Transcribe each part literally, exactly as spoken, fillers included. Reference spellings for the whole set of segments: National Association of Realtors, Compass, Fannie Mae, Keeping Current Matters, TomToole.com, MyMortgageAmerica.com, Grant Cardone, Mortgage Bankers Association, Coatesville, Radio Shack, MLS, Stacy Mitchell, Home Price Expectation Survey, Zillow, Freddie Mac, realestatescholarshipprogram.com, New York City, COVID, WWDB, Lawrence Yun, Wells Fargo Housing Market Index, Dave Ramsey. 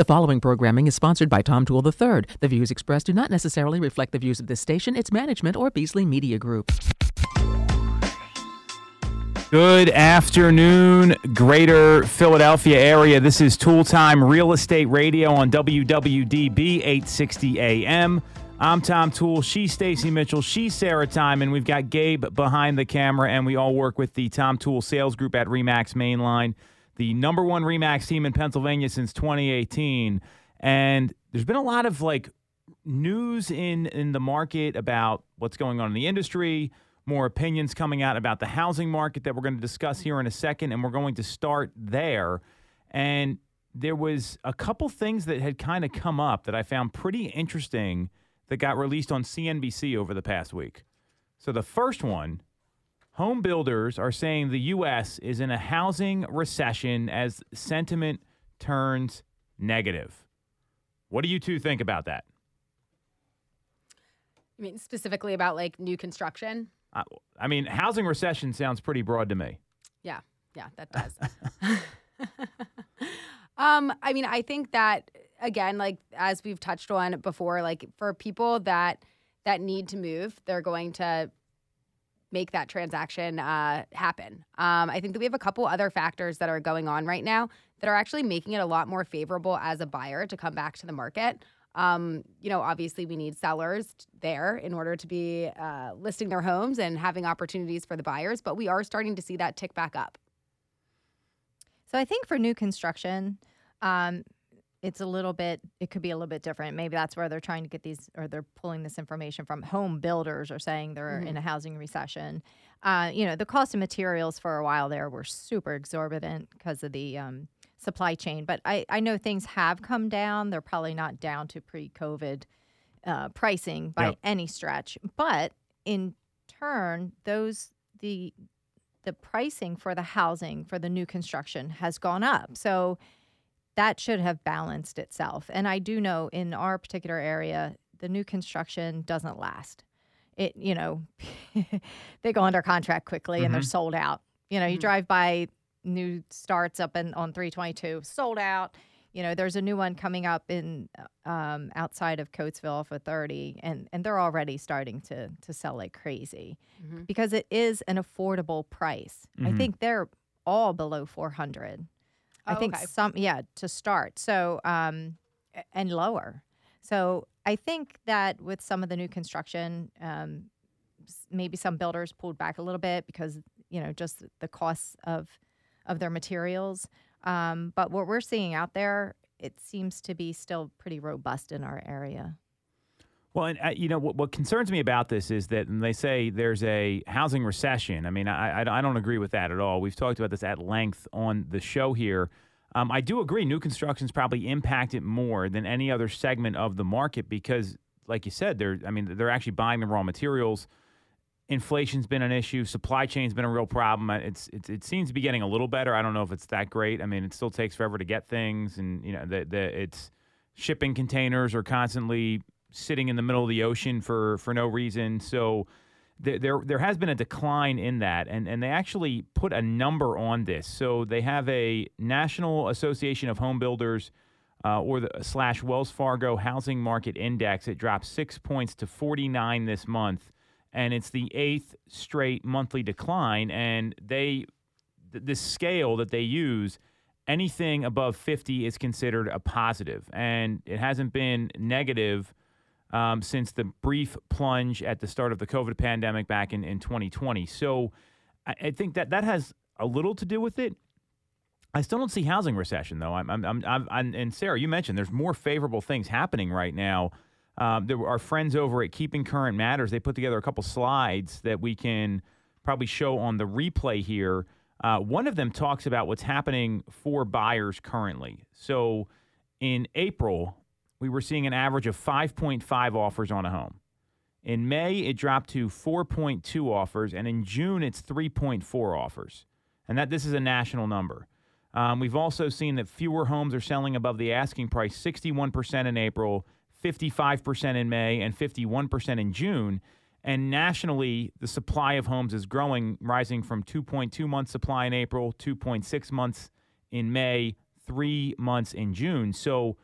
The following programming is sponsored by Tom Toole the third. The views expressed do not necessarily reflect the views of this station, its management, or Beasley Media Group. Good afternoon, Greater Philadelphia area. This is Toole Time Real Estate Radio on W W D B eight sixty A M. I'm Tom Toole. She's Stacy Mitchell. She's Sarah Time. And we've got Gabe behind the camera. And we all work with the Tom Toole Sales Group at RE/MAX Main Line, the number one RE/MAX team in Pennsylvania since twenty eighteen. And there's been a lot of like news in, in the market about what's going on in the industry, more opinions coming out about the housing market that we're going to discuss here in a second, and we're going to start there. And there was a couple things that had kind of come up that I found pretty interesting that got released on C N B C over the past week. So the first one, home builders are saying the U S is in a housing recession as sentiment turns negative. What do you two think about that? You mean specifically about like new construction? I, I mean, housing recession sounds pretty broad to me. Yeah, yeah, that does. um, I mean, I think that, again, like as we've touched on before, like for people that that need to move, they're going to make that transaction uh, happen. Um, I think that we have a couple other factors that are going on right now that are actually making it a lot more favorable as a buyer to come back to the market. Um, you know, obviously we need sellers there in order to be uh, listing their homes and having opportunities for the buyers, but we are starting to see that tick back up. So I think for new construction, um, it's a little bit, it could be a little bit different. Maybe that's where they're trying to get these, or they're pulling this information from. Home builders are saying they're mm-hmm. in a housing recession. Uh, you know, the cost of materials for a while there were super exorbitant because of the um, supply chain. But I, I know things have come down. They're probably not down to pre-COVID uh, pricing by yep. any stretch. But in turn, those, the, the pricing for the housing for the new construction has gone up. So that should have balanced itself. And I do know in our particular area, the new construction doesn't last. It, you know, they go under contract quickly mm-hmm. and they're sold out. You know, you mm-hmm. drive by new starts up in, on three twenty-two, sold out. You know, there's a new one coming up in um, outside of Coatesville for thirty, and, and they're already starting to, to sell like crazy mm-hmm. because it is an affordable price. Mm-hmm. I think they're all below four hundred. I think okay. some, yeah, to start. So, um, and lower. So I think that with some of the new construction, um, maybe some builders pulled back a little bit because, you know, just the costs of, of their materials. Um, but what we're seeing out there, it seems to be still pretty robust in our area. Well, and uh, you know, what, what concerns me about this is that, and they say there's a housing recession. I mean, I, I, I don't agree with that at all. We've talked about this at length on the show here. Um, I do agree new construction's probably impacted more than any other segment of the market because, like you said, they're, I mean, they're actually buying the raw materials. Inflation's been an issue. Supply chain's been a real problem. It's, it's it seems to be getting a little better. I don't know if it's that great. I mean, it still takes forever to get things, and you know, the the it's shipping containers are constantly sitting in the middle of the ocean for, for no reason. So th- there there has been a decline in that. And, and they actually put a number on this. So they have a National Association of Home Builders uh, or the slash Wells Fargo Housing Market Index. It dropped six points to forty-nine this month. And it's the eighth straight monthly decline. And they th- this scale that they use, anything above fifty is considered a positive. And it hasn't been negative Um, since the brief plunge at the start of the COVID pandemic back in, in twenty twenty. So I, I think that that has a little to do with it. I still don't see housing recession, though. I'm, I'm, I'm, I'm, I'm and Sarah, you mentioned there's more favorable things happening right now. Um, there were our friends over at Keeping Current Matters. They put together a couple slides that we can probably show on the replay here. Uh, one of them talks about what's happening for buyers currently. So in April, we were seeing an average of five point five offers on a home. In May, it dropped to four point two offers, and in June, it's three point four offers. And that this is a national number. Um, we've also seen that fewer homes are selling above the asking price, sixty-one percent in April, fifty-five percent in May, and fifty-one percent in June. And nationally, the supply of homes is growing, rising from two point two months supply in April, two point six months in May, three months in June. So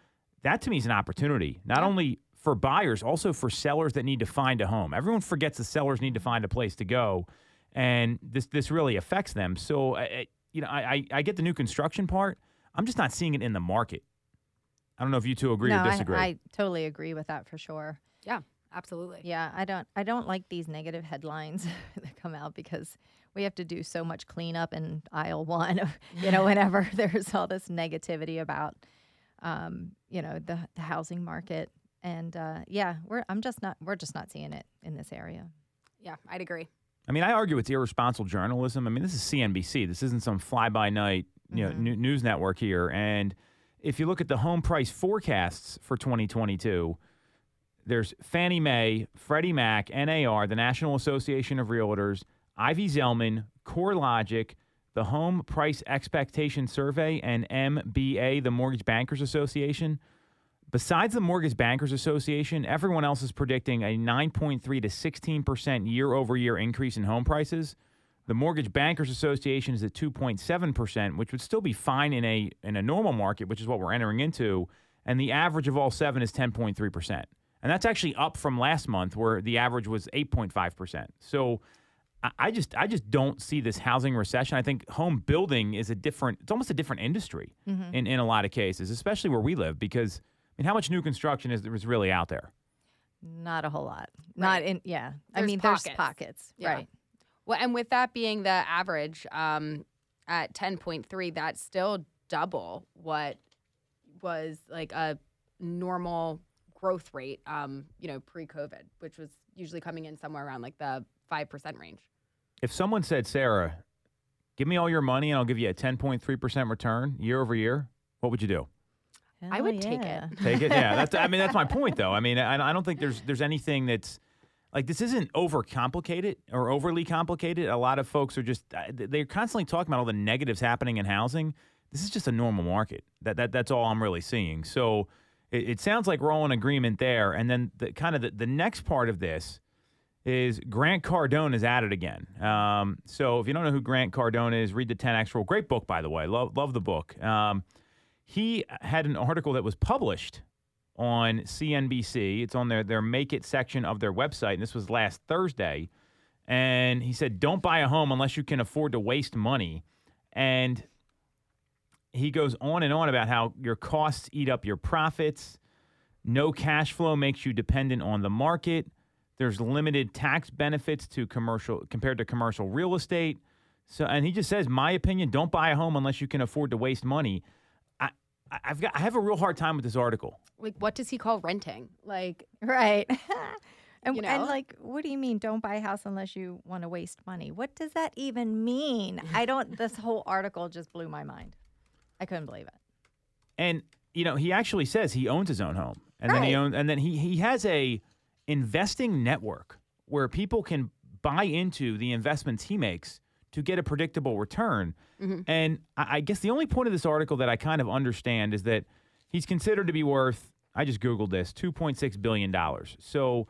That to me is an opportunity, not only for buyers, also for sellers that need to find a home. Everyone forgets the sellers need to find a place to go, and this this really affects them. So, I, you know, I, I get the new construction part. I'm just not seeing it in the market. I don't know if you two agree no, or disagree. I, I totally agree with that for sure. Yeah, absolutely. Yeah, I don't I don't like these negative headlines that come out because we have to do so much cleanup in aisle one, of, you know, whenever there's all this negativity about, um, you know, the, the housing market. And, uh, yeah, we're I'm just not we're just not seeing it in this area. Yeah, I'd agree. I mean, I argue it's irresponsible journalism. I mean, this is C N B C. This isn't some fly-by-night, you know, mm-hmm. n- news network here. And if you look at the home price forecasts for twenty twenty-two, there's Fannie Mae, Freddie Mac, N A R, the National Association of Realtors, Ivy Zelman, CoreLogic, the Home Price Expectation Survey, and M B A, the Mortgage Bankers Association. Besides the Mortgage Bankers Association, everyone else is predicting a nine point three to sixteen percent year-over-year increase in home prices. The Mortgage Bankers Association is at two point seven percent, which would still be fine in a in a normal market, which is what we're entering into. And the average of all seven is ten point three percent. And that's actually up from last month, where the average was eight point five percent. So I just I just don't see this housing recession. I think home building is a different, it's almost a different industry mm-hmm. in, in a lot of cases, especially where we live, because I mean, how much new construction is there is really out there? Not a whole lot. Right. Not in, yeah. There's I mean, pockets. there's pockets. Yeah. Right. Well, and with that being the average um, at ten point three, that's still double what was like a normal growth rate, um, you know, pre-COVID, which was usually coming in somewhere around like the five percent range. If someone said, Sarah, give me all your money and I'll give you a ten point three percent return year over year, what would you do? Oh, I would yeah. take it. Take it? Yeah. That's, I mean, that's my point, though. I mean, I, I don't think there's there's anything that's like this isn't overcomplicated or overly complicated. A lot of folks are just they're constantly talking about all the negatives happening in housing. This is just a normal market. That that that's all I'm really seeing. So it, it sounds like we're all in agreement there. And then the kind of the, the next part of this is Grant Cardone is at it again. Um, so if you don't know who Grant Cardone is, read the ten X Rule. Great book, by the way. Love love the book. Um, He had an article that was published on C N B C. It's on their, their Make It section of their website, and this was last Thursday. And he said, don't buy a home unless you can afford to waste money. And he goes on and on about how your costs eat up your profits. No cash flow makes you dependent on the market. There's limited tax benefits to commercial compared to commercial real estate. So, and he just says, my opinion, don't buy a home unless you can afford to waste money. I've got. I have a real hard time with this article. Like, what does he call renting? Like, right. and, you know? and like, what do you mean? Don't buy a house unless you want to waste money. What does that even mean? I don't. This whole article just blew my mind. I couldn't believe it. And you know, he actually says he owns his own home, and right. then he owns, and then he he has a investing network where people can buy into the investments he makes to get a predictable return. Mm-hmm. And I guess the only point of this article that I kind of understand is that he's considered to be worth, I just Googled this, two point six billion dollars. So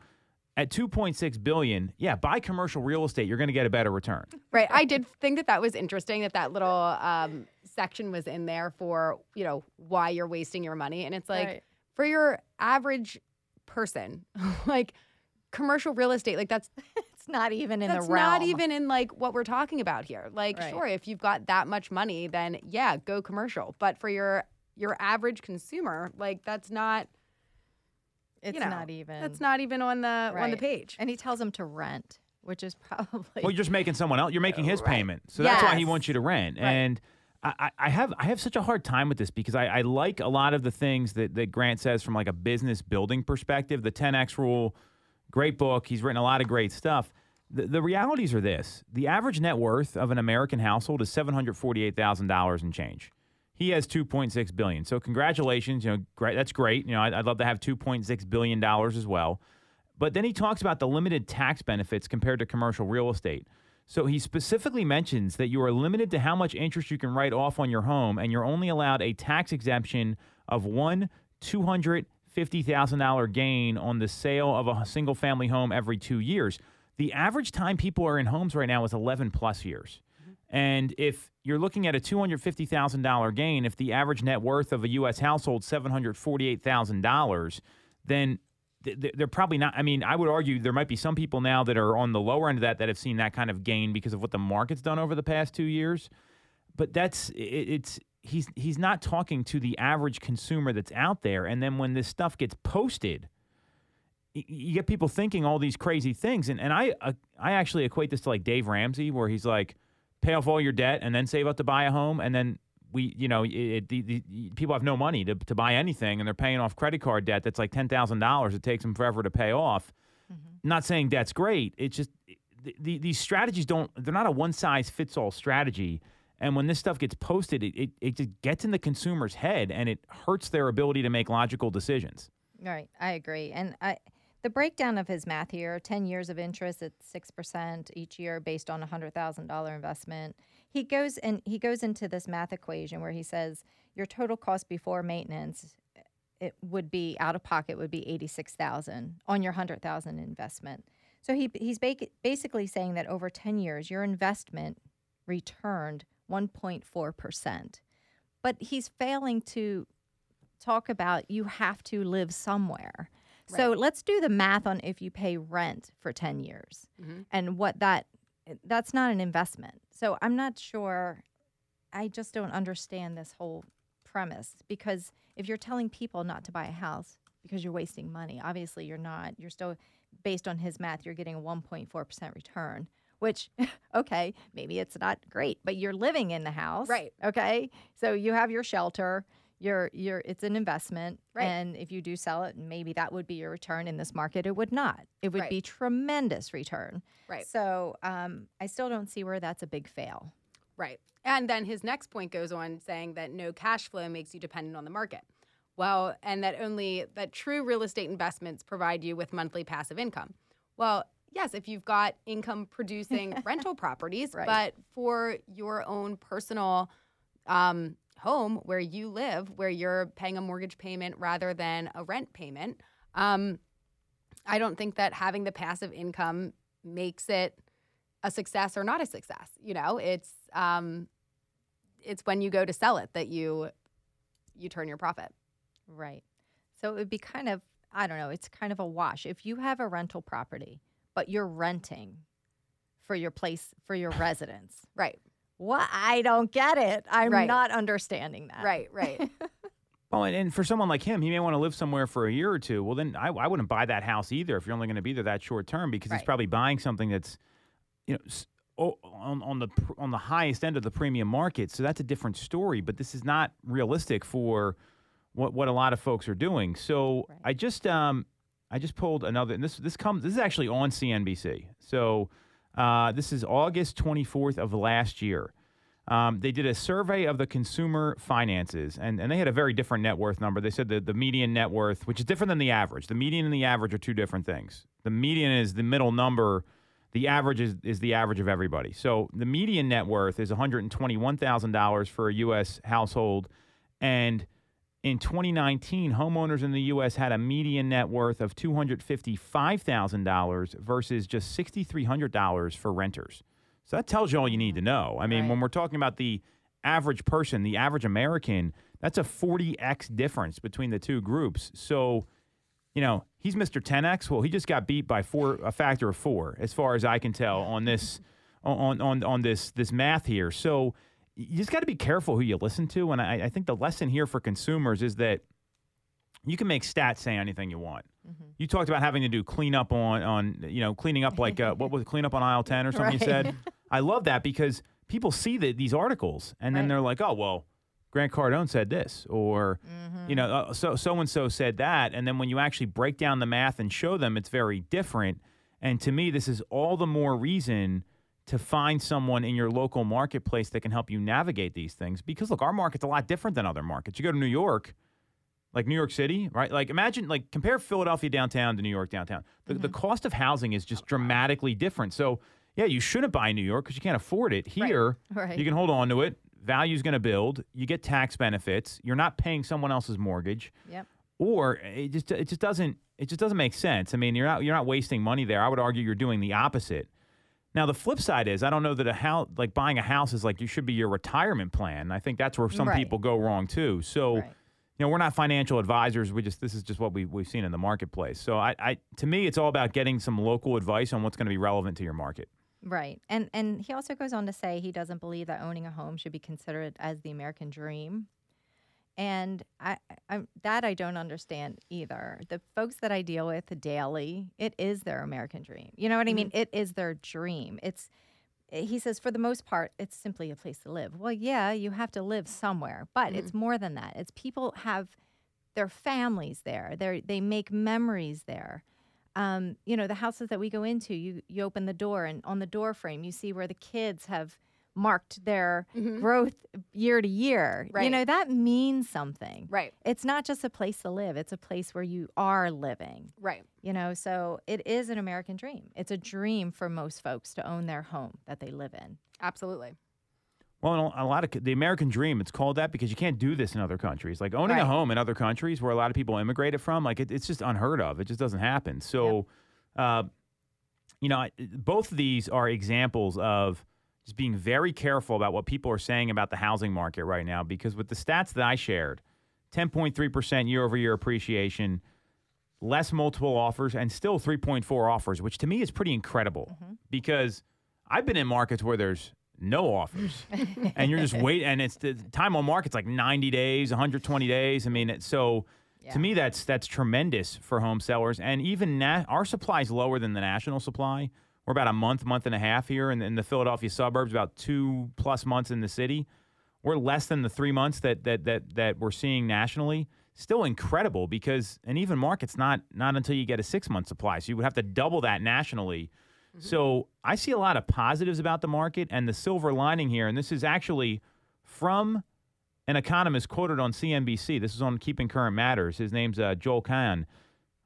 at two point six billion dollars, yeah, buy commercial real estate, you're going to get a better return. Right. I did think that that was interesting, that that little um, section was in there for, you know, why you're wasting your money. And it's like, right. for your average person, like commercial real estate, like that's... not even in That's the realm. That's not even in, like, what we're talking about here. Like, right. sure, if you've got that much money, then, yeah, go commercial. But for your your average consumer, like, that's not, It's you know, not even. That's not even on the right. on the page. And he tells them to rent, which is probably. Well, you're just making someone else. You're making his right. payment. So yes. that's why he wants you to rent. Right. And I, I have I have such a hard time with this because I, I like a lot of the things that, that Grant says from, like, a business building perspective. The ten X Rule, great book. He's written a lot of great stuff. The, the realities are this. The average net worth of an American household is seven hundred forty-eight thousand dollars and change. He has two point six billion dollars. So congratulations. You know, great. That's great. You know, I'd, I'd love to have two point six billion dollars as well. But then he talks about the limited tax benefits compared to commercial real estate. So he specifically mentions that you are limited to how much interest you can write off on your home, and you're only allowed a tax exemption of one two hundred fifty thousand dollars gain on the sale of a single-family home every two years. The average time people are in homes right now is eleven plus years. Mm-hmm. And if you're looking at a two hundred fifty thousand dollars gain, if the average net worth of a U S household is seven hundred forty-eight thousand dollars, then th- they're probably not – I mean, I would argue there might be some people now that are on the lower end of that that have seen that kind of gain because of what the market's done over the past two years. But that's – it's he's he's not talking to the average consumer that's out there. And then when this stuff gets posted, you get people thinking all these crazy things. And, and I, uh, I actually equate this to like Dave Ramsey, where he's like, pay off all your debt and then save up to buy a home. And then we, you know, it, it, the, the people have no money to, to buy anything, and they're paying off credit card debt that's like ten thousand dollars. It takes them forever to pay off. Mm-hmm. Not saying debt's great. It's just the, the, these strategies don't, they're not a one size fits all strategy. And when this stuff gets posted, it, it, it just gets in the consumer's head and it hurts their ability to make logical decisions. Right. I agree. And I, the breakdown of his math here, ten years of interest at six percent each year based on a one hundred thousand dollars investment. He goes and he goes into this math equation where he says your total cost before maintenance, it would be out of pocket would be eighty-six thousand dollars on your one hundred thousand dollars investment. So he he's basically saying that over ten years your investment returned one point four percent. But he's failing to talk about you have to live somewhere. Right. So let's do the math on if you pay rent for ten years mm-hmm. and what that, that's not an investment. So I'm not sure, I just don't understand this whole premise, because if you're telling people not to buy a house because you're wasting money, obviously you're not, you're still, based on his math, you're getting a one point four percent return, which, okay, maybe it's not great, but you're living in the house. Right. Okay. So you have your shelter. You're, you're, it's an investment, right. And if you do sell it, maybe that would be your return. In this market, it would not. It would right. be tremendous return. Right. So um, I still don't see where that's a big fail. Right. And then his next point goes on saying that no cash flow makes you dependent on the market. Well, and that only that true real estate investments provide you with monthly passive income. Well, yes, if you've got income producing rental properties, right. but for your own personal um home where you live, where you're paying a mortgage payment rather than a rent payment, um, I don't think that having the passive income makes it a success or not a success. You know, it's um, it's when you go to sell it that you you turn your profit. Right. So it would be kind of, I don't know, it's kind of a wash. If you have a rental property, but you're renting for your place, for your residence. Right. What? I don't get it. I'm right. not understanding that. Right, right. Well, and, and for someone like him, he may want to live somewhere for a year or two. Well, then I, I wouldn't buy that house either if you're only going to be there that short term, because right. he's probably buying something that's, you know, oh, on, on the on the highest end of the premium market. So that's a different story. But this is not realistic for what what a lot of folks are doing. So right. I just um I just pulled another. And this this comes. This is actually on C N B C. So. Uh, this is August twenty-fourth of last year. Um, they did a survey of the consumer finances, and, and they had a very different net worth number. They said that the median net worth, which is different than the average. The median and the average are two different things. The median is the middle number. The average is, is the average of everybody. So the median net worth is one hundred twenty-one thousand dollars for a U S household. And in twenty nineteen, homeowners in the U S had a median net worth of two hundred fifty-five thousand dollars versus just six thousand three hundred dollars for renters. So that tells you all you need to know. I mean, right. when we're talking about the average person, the average American, that's a forty X difference between the two groups. So, you know, he's Mister ten X. Well, he just got beat by four, a factor of four, as far as I can tell, on this, on on on this this math here. So. You just got to be careful who you listen to. And I, I think the lesson here for consumers is that you can make stats say anything you want. Mm-hmm. You talked about having to do cleanup on, on you know, cleaning up like, uh, what was it, clean up on aisle ten or something right. you said? I love that, because people see the, these articles and right. then they're like, oh, well, Grant Cardone said this, or, mm-hmm. you know, uh, so so-and-so said that. And then when you actually break down the math and show them, it's very different. And to me, this is all the more reason to find someone in your local marketplace that can help you navigate these things. Because, look, our market's a lot different than other markets. You go to New York, like New York City, right? Like, imagine, like, compare Philadelphia downtown to New York downtown. The, mm-hmm. the cost of housing is just dramatically different. So, yeah, you shouldn't buy New York because you can't afford it. Here, right. Right. you can hold on to it. Value's going to build. You get tax benefits. You're not paying someone else's mortgage. Yep. Or it just it just doesn't it just doesn't make sense. I mean, you're not you're not wasting money there. I would argue you're doing the opposite. Now, the flip side is, I don't know that a house, like buying a house is like, you should be your retirement plan. I think that's where some right. people go wrong too. So, right. you know, we're not financial advisors. We just, this is just what we, we've seen in the marketplace. So I, I, to me, it's all about getting some local advice on what's going to be relevant to your market. Right. And, and he also goes on to say he doesn't believe that owning a home should be considered as the American dream. And I, I, that I don't understand either. The folks that I deal with daily, it is their American dream. You know what I mean? Mm-hmm. It is their dream. It's, he says, for the most part, it's simply a place to live. Well, yeah, you have to live somewhere, but mm-hmm. it's more than that. It's people have their families there. They they make memories there. Um, you know, the houses that we go into, you you open the door, and on the door frame, you see where the kids have marked their mm-hmm. growth year to year. Right. You know, that means something. Right. It's not just a place to live. It's a place where you are living. Right. You know, so it is an American dream. It's a dream for most folks to own their home that they live in. Absolutely. Well, a lot of the American dream, it's called that because you can't do this in other countries. Like owning right. a home in other countries where a lot of people immigrated from, like it, it's just unheard of. It just doesn't happen. So, yep. uh, you know, both of these are examples of just being very careful about what people are saying about the housing market right now, because with the stats that I shared, ten point three percent year-over-year appreciation, less multiple offers, and still three point four offers, which to me is pretty incredible mm-hmm. because I've been in markets where there's no offers and you're just waiting, and it's the time on market's like ninety days, one hundred twenty days. I mean, it's, so yeah. to me, that's that's tremendous for home sellers. And even na- our supply is lower than the national supply. We're about a month, month and a half here in, in the Philadelphia suburbs, about two plus months in the city. We're less than the three months that that that that we're seeing nationally. Still incredible, because an even market's not not until you get a six-month supply. So you would have to double that nationally. Mm-hmm. So I see a lot of positives about the market, and the silver lining here, and this is actually from an economist quoted on C N B C. This is on Keeping Current Matters. His name's uh, Joel Kan.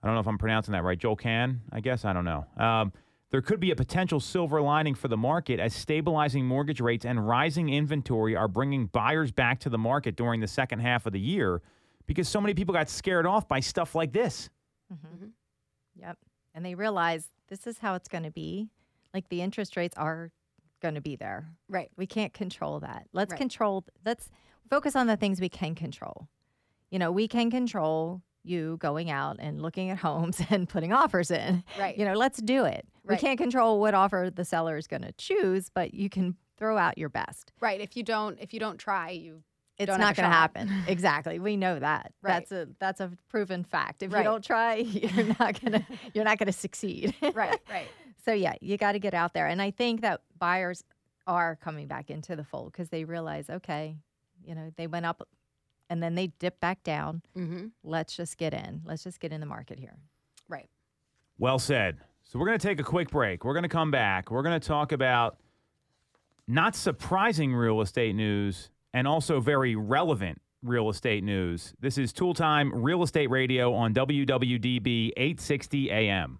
I don't know if I'm pronouncing that right. Joel Kan, I guess. I don't know. Um, There could be a potential silver lining for the market as stabilizing mortgage rates and rising inventory are bringing buyers back to the market during the second half of the year, because so many people got scared off by stuff like this. Mm-hmm. Yep. And they realize this is how it's going to be. Like, the interest rates are going to be there. Right. We can't control that. Let's right. control. Let's focus on the things we can control. You know, we can control you going out and looking at homes and putting offers in. Right. You know, let's do it. Right. We can't control what offer the seller is going to choose, but you can throw out your best. Right. If you don't, if you don't try, you it's don't not going to happen. Exactly. We know that. Right. That's a that's a proven fact. If right. you don't try, you're not gonna you're not gonna succeed. Right. Right. So yeah, you got to get out there, and I think that buyers are coming back into the fold because they realize, okay, you know, they went up and then they dip back down. Mm-hmm. Let's just get in. Let's just get in the market here. Right. Well said. So we're going to take a quick break. We're going to come back. We're going to talk about not surprising real estate news and also very relevant real estate news. This is Toole Time Real Estate Radio on W W D B eight sixty A M.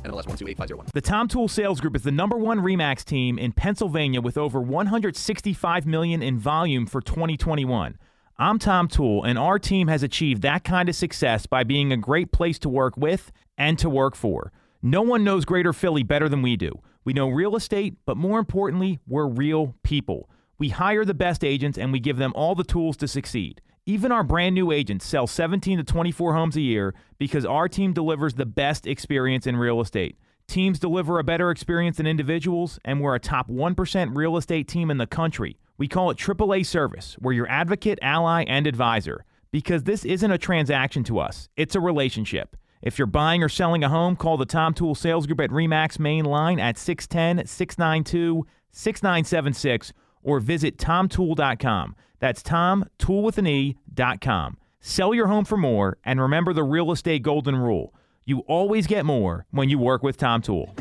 equal The Tom Toole Sales Group is the number one RE/MAX team in Pennsylvania with over one hundred sixty-five million dollars in volume for twenty twenty-one. I'm Tom Toole, and our team has achieved that kind of success by being a great place to work with and to work for. No one knows Greater Philly better than we do. We know real estate, but more importantly, we're real people. We hire the best agents, and we give them all the tools to succeed. Even our brand new agents sell seventeen to twenty-four homes a year because our team delivers the best experience in real estate. Teams deliver a better experience than individuals, and we're a top one percent real estate team in the country. We call it triple A service. We're your advocate, ally, and advisor, because this isn't a transaction to us. It's a relationship. If you're buying or selling a home, call the Tom Toole Sales Group at RE/MAX Main Line at six one zero, six nine two, six nine seven six or visit Tom Toole dot com. That's Tom, Toole with an E, dot com. Sell your home for more, and remember the real estate golden rule. You always get more when you work with Tom Toole.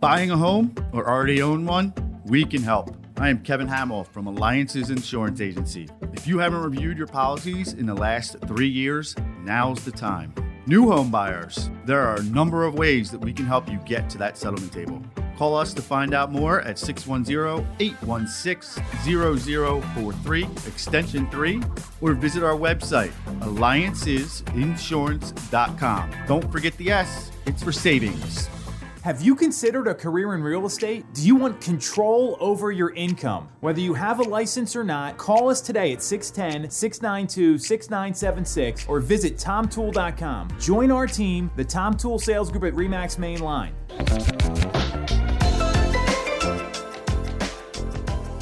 Buying a home or already own one? We can help. I am Kevin Hamill from Alliance's Insurance Agency. If you haven't reviewed your policies in the last three years, now's the time. New home buyers, there are a number of ways that we can help you get to that settlement table. Call us to find out more at six one zero, eight one six, zero zero four three, extension three, or visit our website, alliances insurance dot com. Don't forget the S, it's for savings. Have you considered a career in real estate? Do you want control over your income? Whether you have a license or not, call us today at six one zero, six nine two, six nine seven six or visit Tom Toole dot com. Join our team, the Tom Toole Sales Group at RE/MAX Main Line.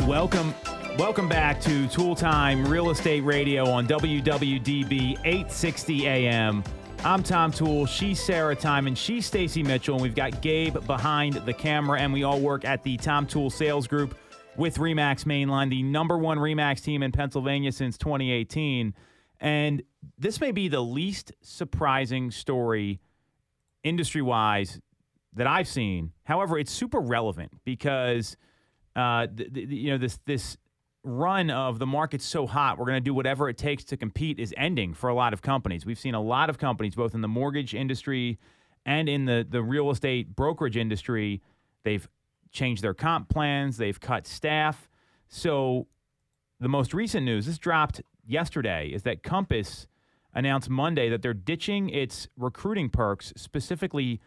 Welcome, welcome back to Toole Time Real Estate Radio on W W D B eight sixty A M. I'm Tom Toole, she's Sarah Time, and she's Stacy Mitchell, and we've got Gabe behind the camera, and we all work at the Tom Toole Sales Group with RE/MAX Main Line, the number one RE/MAX team in Pennsylvania since twenty eighteen. And this may be the least surprising story industry-wise that I've seen. However, it's super relevant because uh, th- th- you know this this run of the market's so hot, we're going to do whatever it takes to compete is ending for a lot of companies. We've seen a lot of companies, both in the mortgage industry and in the, the real estate brokerage industry, they've changed their comp plans, they've cut staff. So the most recent news, this dropped yesterday, is that Compass announced Monday that they're ditching its recruiting perks, specifically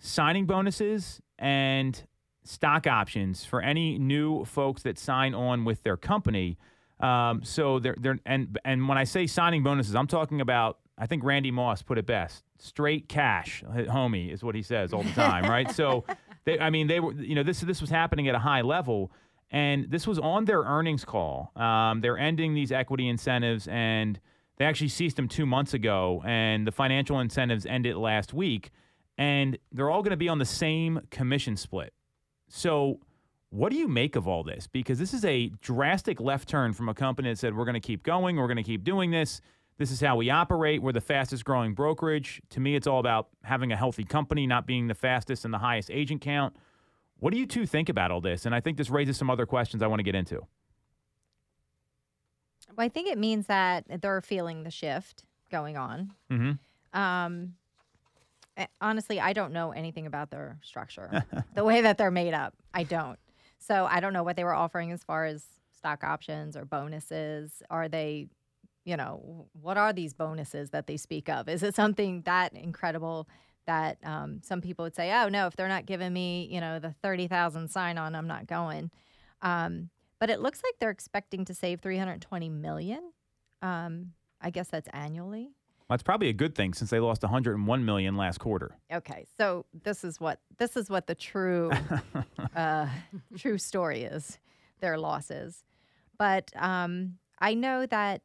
signing bonuses and stock options for any new folks that sign on with their company. Um, so they're they're and and when I say signing bonuses, I'm talking about, I think Randy Moss put it best, straight cash, homie, is what he says all the time, right? So they, I mean, they were, you know, this this was happening at a high level, and this was on their earnings call. Um, they're ending these equity incentives, and they actually ceased them two months ago, and the financial incentives ended last week, and they're all going to be on the same commission split. So what do you make of all this? Because this is a drastic left turn from a company that said, we're going to keep going, we're going to keep doing this, this is how we operate, we're the fastest growing brokerage. To me, it's all about having a healthy company, not being the fastest and the highest agent count. What do you two think about all this? And I think this raises some other questions I want to get into. Well, I think it means that they're feeling the shift going on. Mm-hmm. Um Honestly, I don't know anything about their structure, the way that they're made up. I don't. So I don't know what they were offering as far as stock options or bonuses. Are they, you know, what are these bonuses that they speak of? Is it something that incredible that um, some people would say, oh, no, if they're not giving me, you know, the thirty thousand sign on, I'm not going. Um, but it looks like they're expecting to save three hundred twenty million dollars. Um, I guess that's annually. That's probably a good thing since they lost one hundred one million dollars last quarter. Okay, so this is what this is what the true uh, true story is, their losses. But um, I know that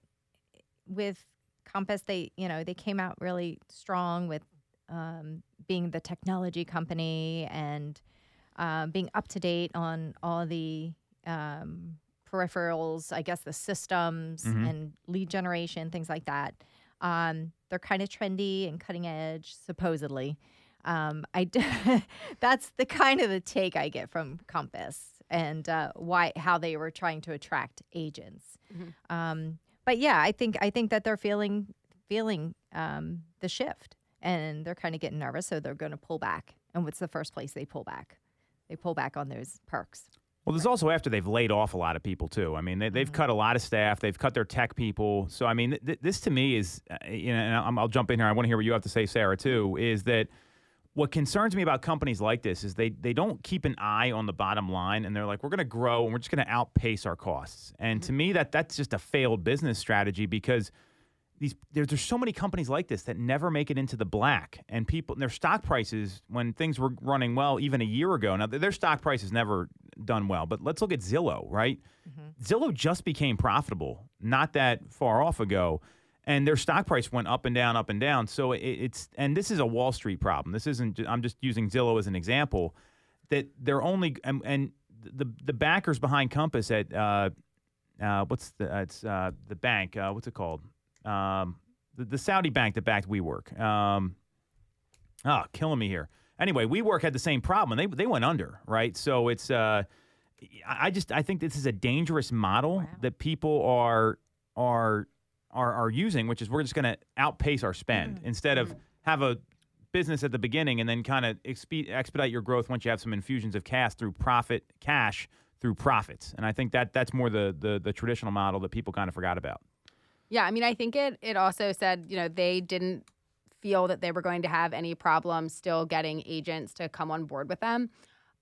with Compass, they you know they came out really strong with um, being the technology company and uh, being up to date on all the um, peripherals, I guess the systems mm-hmm. and lead generation, things like that. Um, they're kind of trendy and cutting edge, supposedly. Um, I d- that's the kind of the take I get from Compass and uh, why how they were trying to attract agents. Mm-hmm. Um, but yeah, I think I think that they're feeling feeling um, the shift, and they're kind of getting nervous, so they're going to pull back. And what's the first place they pull back? They pull back on those perks. Well, there's also after they've laid off a lot of people, too. I mean, they, they've mm-hmm. cut a lot of staff. They've cut their tech people. So, I mean, th- th- this to me is, uh, you know, and I'll, I'll jump in here. I want to hear what you have to say, Sarah, too, is that what concerns me about companies like this is they, they don't keep an eye on the bottom line. And they're like, we're going to grow and we're just going to outpace our costs. And mm-hmm. to me, that that's just a failed business strategy because these there's, there's so many companies like this that never make it into the black. And people and their stock prices, when things were running well even a year ago, now their stock prices never – done well. But let's look at Zillow, right? Mm-hmm. Zillow just became profitable not that far off ago, and their stock price went up and down, up and down. So it, it's, and this is a Wall Street problem. This isn't, I'm just using Zillow as an example, that they're only, and, and the the backers behind Compass at, uh, uh, what's the, it's uh, the bank, uh, what's it called? Um, the, the Saudi bank that backed WeWork. Um, oh, killing me here. Anyway, WeWork had the same problem, and they they went under, right? So it's uh, I just I think this is a dangerous model wow. that people are are are are using, which is we're just going to outpace our spend mm-hmm. instead of have a business at the beginning and then kind of expe- expedite your growth once you have some infusions of cash through profit cash through profits. And I think that that's more the the, the traditional model that people kind of forgot about. Yeah, I mean, I think it it also said, you know, they didn't feel that they were going to have any problem still getting agents to come on board with them.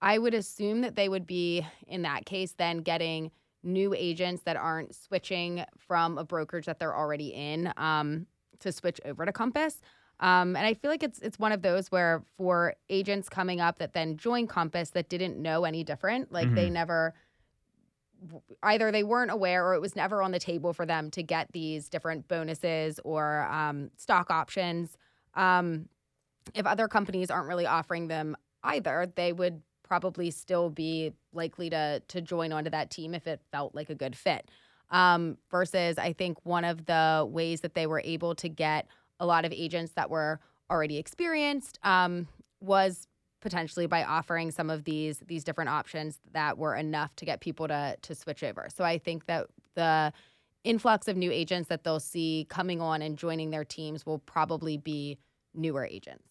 I would assume that they would be, in that case, then getting new agents that aren't switching from a brokerage that they're already in um, to switch over to Compass. Um, and I feel like it's it's one of those where for agents coming up that then join Compass that didn't know any different, like mm-hmm. they never... either they weren't aware or it was never on the table for them to get these different bonuses or um, stock options. Um, if other companies aren't really offering them either, they would probably still be likely to to join onto that team if it felt like a good fit. Um, versus I think one of the ways that they were able to get a lot of agents that were already experienced um, was potentially by offering some of these these different options that were enough to get people to to switch over. So I think that the influx of new agents that they'll see coming on and joining their teams will probably be newer agents.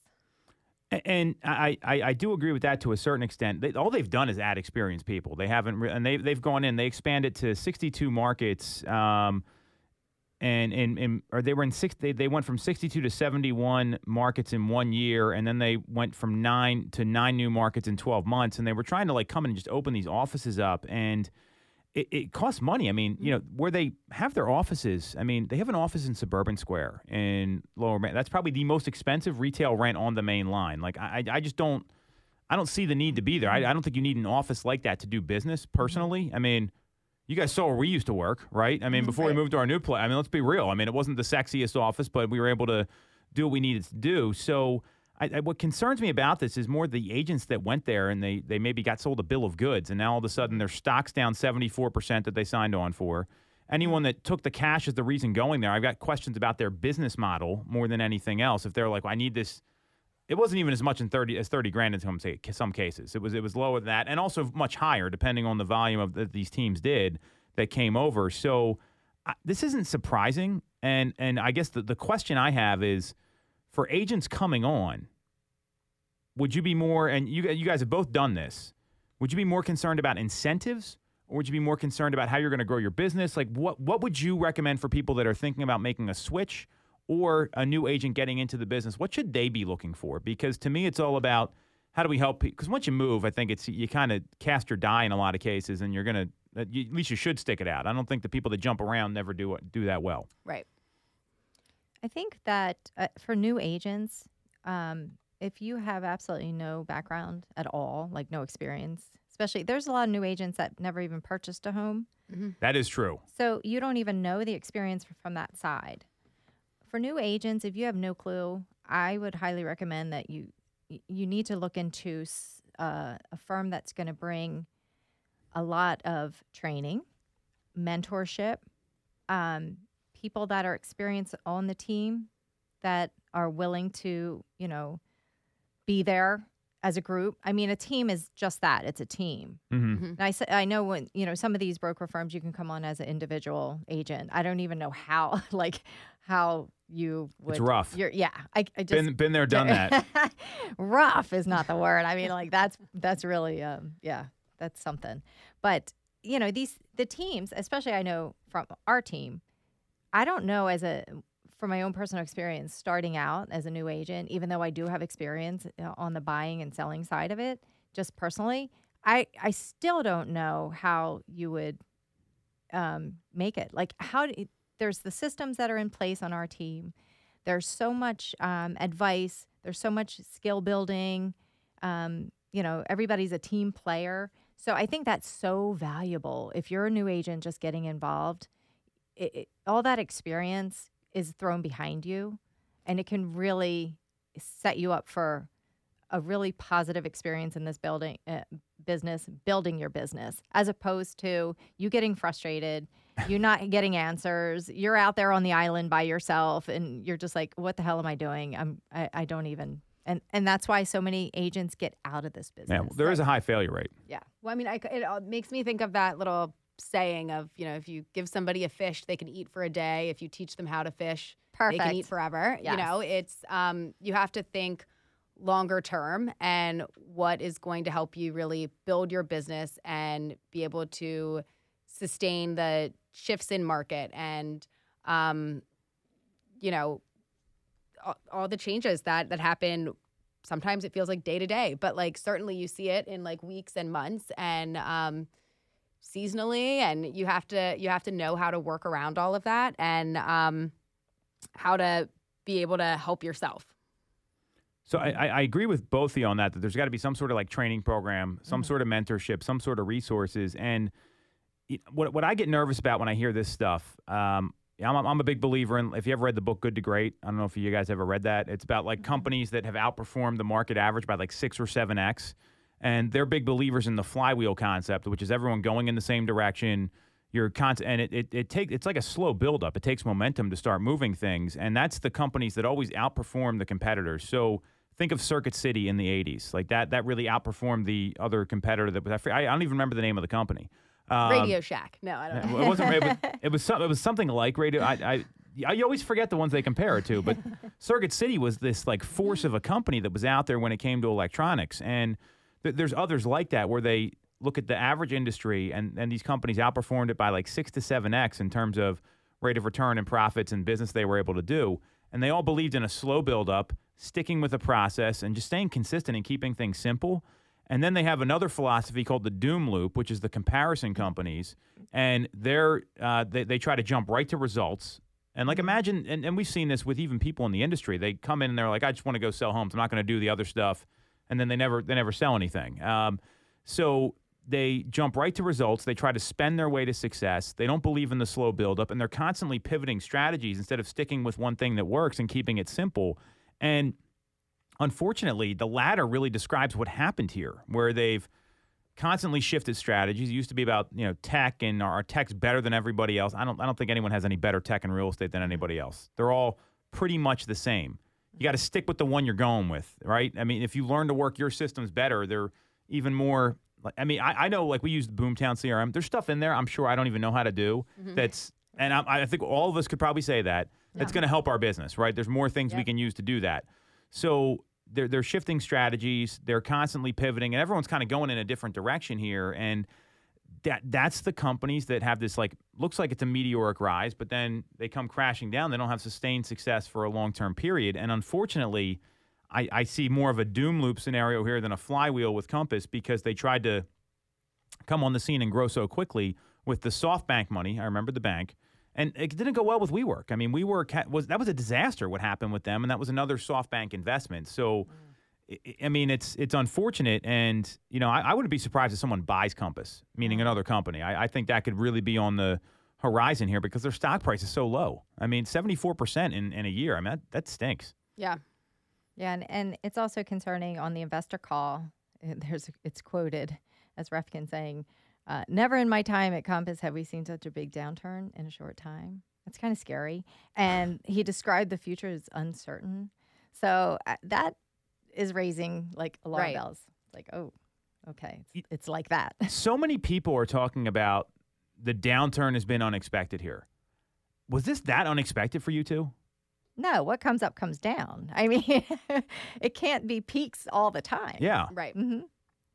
And I, I, I do agree with that to a certain extent. They, all they've done is add experienced people. They haven't re- and they they've gone in. They expanded to sixty-two markets. Um, And, and and or they were in six. They, they went from sixty-two to seventy-one markets in one year, and then they went from nine to nine new markets in twelve months. And they were trying to like come in and just open these offices up, and it, it costs money. I mean, you know, where they have their offices. I mean, they have an office in Suburban Square in Lower Main. That's probably the most expensive retail rent on the Main Line. Like, I I just don't I don't see the need to be there. I, I don't think you need an office like that to do business. Personally, I mean. You guys saw where we used to work, right? I mean, before right. we moved to our new place, I mean, let's be real. I mean, it wasn't the sexiest office, but we were able to do what we needed to do. So I, I, what concerns me about this is more the agents that went there and they they maybe got sold a bill of goods, and now all of a sudden their stock's down seventy-four percent that they signed on for. Anyone that took the cash as the reason going there, I've got questions about their business model more than anything else. If they're like, well, I need this. It wasn't even as much in thirty as thirty grand in some cases. It was it was lower than that, and also much higher depending on the volume of that these teams did that came over. So I, this isn't surprising, and and I guess the, the question I have is, for agents coming on, would you be more? And you you guys have both done this. Would you be more concerned about incentives, or would you be more concerned about how you're going to grow your business? Like what what would you recommend for people that are thinking about making a switch? Or a new agent getting into the business, what should they be looking for? Because to me, it's all about how do we help people? Because once you move, I think it's you kind of cast your die in a lot of cases, and you're going to, at least you should stick it out. I don't think the people that jump around never do do that well. Right. I think that uh, for new agents, um, if you have absolutely no background at all, like no experience, especially there's a lot of new agents that never even purchased a home. Mm-hmm. That is true. So you don't even know the experience from that side. For new agents, if you have no clue, I would highly recommend that you you need to look into uh, a firm that's going to bring a lot of training, mentorship, um, people that are experienced on the team that are willing to, you know, be there as a group. I mean, a team is just that. It's a team. Mm-hmm. And I, I know when, you know, some of these broker firms, you can come on as an individual agent. I don't even know how, like, how... You would, it's rough. You're, yeah, I, I just been been there, done that. Rough is not the word. I mean, like that's that's really, um, yeah, that's something. But you know, these the teams, especially I know from our team. I don't know as a from my own personal experience starting out as a new agent, even though I do have experience on the buying and selling side of it, just personally, I I still don't know how you would um, make it. Like how do. There's the systems that are in place on our team. There's so much um, advice. There's so much skill building. Um, you know, everybody's a team player. So I think that's so valuable. If you're a new agent just getting involved, it, it, all that experience is thrown behind you, and it can really set you up for a really positive experience in this building uh, business, building your business, as opposed to you getting frustrated. You're not getting answers. You're out there on the island by yourself, and you're just like, what the hell am I doing? I'm, I, I don't even And and that's why so many agents get out of this business. Yeah, there like, is a high failure rate. Yeah. Well, I mean, I, it makes me think of that little saying of, you know, if you give somebody a fish, they can eat for a day. If you teach them how to fish, Perfect. they can eat forever. Yes. You know, it's um, you have to think longer term and what is going to help you really build your business and be able to sustain the shifts in market and, um, you know, all, all the changes that, that happen. Sometimes it feels like day to day, but like certainly you see it in like weeks and months and um, seasonally, and you have to you have to know how to work around all of that and um, how to be able to help yourself. So I, I agree with both of you on that, that there's got to be some sort of like training program, some mm-hmm. sort of mentorship, some sort of resources. And what what I get nervous about when I hear this stuff, um, I'm, I'm a big believer in, if you ever read the book Good to Great, I don't know if you guys ever read that. It's about like mm-hmm. companies that have outperformed the market average by like six or seven X. And they're big believers in the flywheel concept, which is everyone going in the same direction. Your con- and it it, it take, it's like a slow buildup. It takes momentum to start moving things, and that's the companies that always outperform the competitors. So think of Circuit City in the eighties, like that that really outperformed the other competitor. That was, I don't even remember the name of the company. Um, Radio Shack. No, I don't know. It wasn't. It was, it was, some, it was something like Radio. I, I I always forget the ones they compare it to, but Circuit City was this like force of a company that was out there when it came to electronics, and th- there's others like that where they look at the average industry, and, and these companies outperformed it by like six to seven X in terms of rate of return and profits and business they were able to do. And they all believed in a slow buildup, sticking with the process and just staying consistent and keeping things simple. And then they have another philosophy called the doom loop, which is the comparison companies. And they're, uh, they, they try to jump right to results. And like, imagine, and, and we've seen this with even people in the industry, they come in and they're like, I just want to go sell homes. I'm not going to do the other stuff. And then they never, they never sell anything. Um, so They jump right to results. They try to spend their way to success. They don't believe in the slow buildup, and they're constantly pivoting strategies instead of sticking with one thing that works and keeping it simple. And unfortunately, the latter really describes what happened here, where they've constantly shifted strategies. It used to be about, you know, tech and our tech's better than everybody else. I don't I don't think anyone has any better tech in real estate than anybody else. They're all pretty much the same. You got to stick with the one you're going with, right? I mean, if you learn to work your systems better, they're even more. I mean, I, I know, like, we use the Boomtown C R M. There's stuff in there I'm sure I don't even know how to do mm-hmm. that's, and I, I think all of us could probably say that, yeah. that's going to help our business, right? There's more things yep. we can use to do that. So they're, they're shifting strategies. They're constantly pivoting, and everyone's kind of going in a different direction here. And that that's the companies that have this, like, looks like it's a meteoric rise, but then they come crashing down. They don't have sustained success for a long-term period. And unfortunately, I, I see more of a doom loop scenario here than a flywheel with Compass, because they tried to come on the scene and grow so quickly with the SoftBank money. I remember the bank, and it didn't go well with WeWork. I mean, WeWork was that was a disaster. What happened with them, and that was another SoftBank investment. So, mm. I, I mean, it's it's unfortunate, and you know, I, I wouldn't be surprised if someone buys Compass, meaning another company. I, I think that could really be on the horizon here because their stock price is so low. I mean, seventy-four percent in in a year. I mean, that, that stinks. Yeah. Yeah, and, and it's also concerning on the investor call. There's it's quoted as Refkin saying, uh, never in my time at Compass have we seen such a big downturn in a short time. That's kind of scary. And he described the future as uncertain. So uh, that is raising like alarm right. bells. Like, oh, okay, it's, it's like that. So many people are talking about the downturn has been unexpected here. Was this that unexpected for you two? No, what comes up comes down. I mean, it can't be peaks all the time. Yeah. Right. Mm-hmm.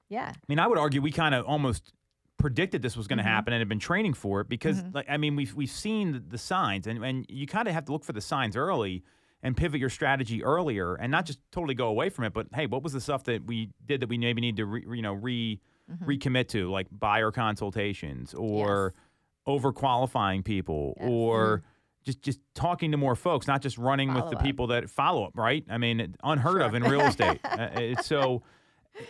Yeah. I mean, I would argue we kind of almost predicted this was going to mm-hmm. happen and had been training for it because, mm-hmm. like, I mean, we've we've seen the signs, and, and you kind of have to look for the signs early and pivot your strategy earlier and not just totally go away from it, but, hey, what was the stuff that we did that we maybe need to, re, you know, re mm-hmm. recommit to, like buyer consultations or yes. overqualifying people yes. or— mm-hmm. Just just talking to more folks, not just running follow with the up. people that follow up, right? I mean, unheard sure. of in real estate. uh, it's so,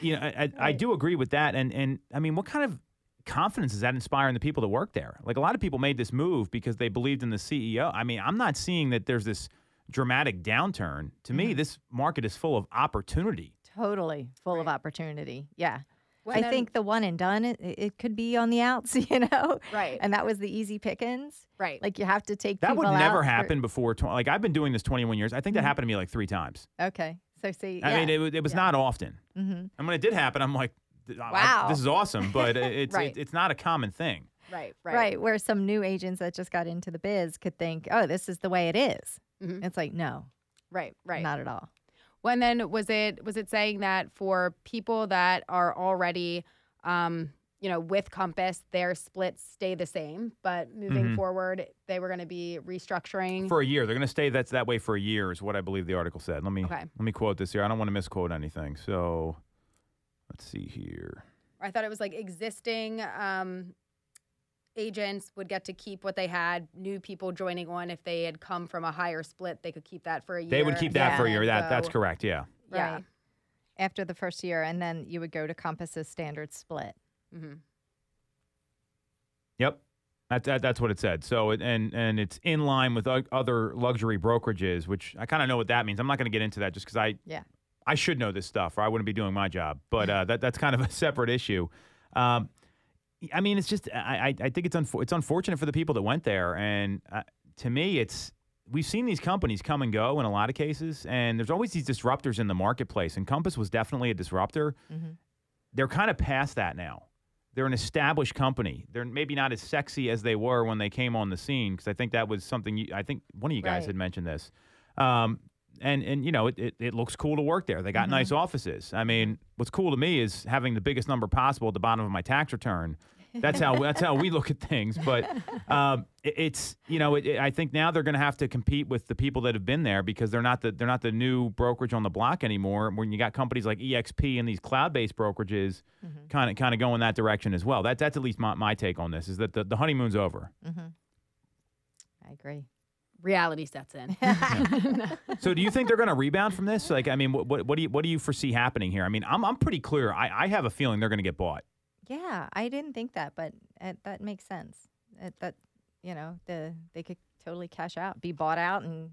you know, I, I, I do agree with that. And, and I mean, what kind of confidence is that inspiring the people that work there? Like, a lot of people made this move because they believed in the C E O. I mean, I'm not seeing that there's this dramatic downturn. To mm-hmm. me, this market is full of opportunity. Totally full right. of opportunity. Yeah. Well, I then, think the one and done, it, it could be on the outs, you know? Right. And that was the easy pickings. Right. Like, you have to take that people out. That would never happen for... before. Like, I've been doing this twenty-one years. I think that mm-hmm. happened to me like three times. Okay. So see, I yeah. mean, it, it was yeah. not often. Mm-hmm. And when it did happen, I'm like, wow, I, this is awesome. But it's right. it, it's not a common thing. Right, right, right. Where some new agents that just got into the biz could think, oh, this is the way it is. Mm-hmm. It's like, no, right, right, not at all. Well, and then was it was it saying that for people that are already, um, you know, with Compass, their splits stay the same, but moving mm-hmm. forward, they were going to be restructuring for a year. They're going to stay that's that way for a year, is what I believe the article said. Let me okay. let me quote this here. I don't want to misquote anything. So let's see here. I thought it was like existing. Um, Agents would get to keep what they had. New people joining on, if they had come from a higher split, they could keep that for a year. They would keep that yeah. for a year. That so, that's correct. Yeah. Yeah. Right. After the first year, and then you would go to Compass's standard split. Mm-hmm. Yep, that, that that's what it said. So it, and and it's in line with other luxury brokerages, which I kind of know what that means. I'm not going to get into that just because I yeah I should know this stuff, or I wouldn't be doing my job. But uh, that that's kind of a separate issue. Um, I mean, it's just I I think it's unfor- it's unfortunate for the people that went there, and uh, to me, it's we've seen these companies come and go in a lot of cases, and there's always these disruptors in the marketplace. And Compass was definitely a disruptor. Mm-hmm. They're kind of past that now. They're an established company. They're maybe not as sexy as they were when they came on the scene, because I think that was something you, I think one of you guys right. had mentioned this. Um, And, and you know, it, it, it looks cool to work there. They got mm-hmm. nice offices. I mean, what's cool to me is having the biggest number possible at the bottom of my tax return. That's how that's how we look at things. But um, it, it's, you know, it, it, I think now they're going to have to compete with the people that have been there, because they're not the they're not the new brokerage on the block anymore. When you got companies like E X P and these cloud-based brokerages kind of kind of going that direction as well. That That's at least my, my take on this, is that the, the honeymoon's over. Mm-hmm. I agree. Reality sets in. Yeah. So, do you think they're going to rebound from this? Like, I mean, what, what, what do you what do you foresee happening here? I mean, I'm I'm pretty clear. I, I have a feeling they're going to get bought. Yeah, I didn't think that, but uh, that makes sense. Uh, that you know, the they could totally cash out, be bought out, and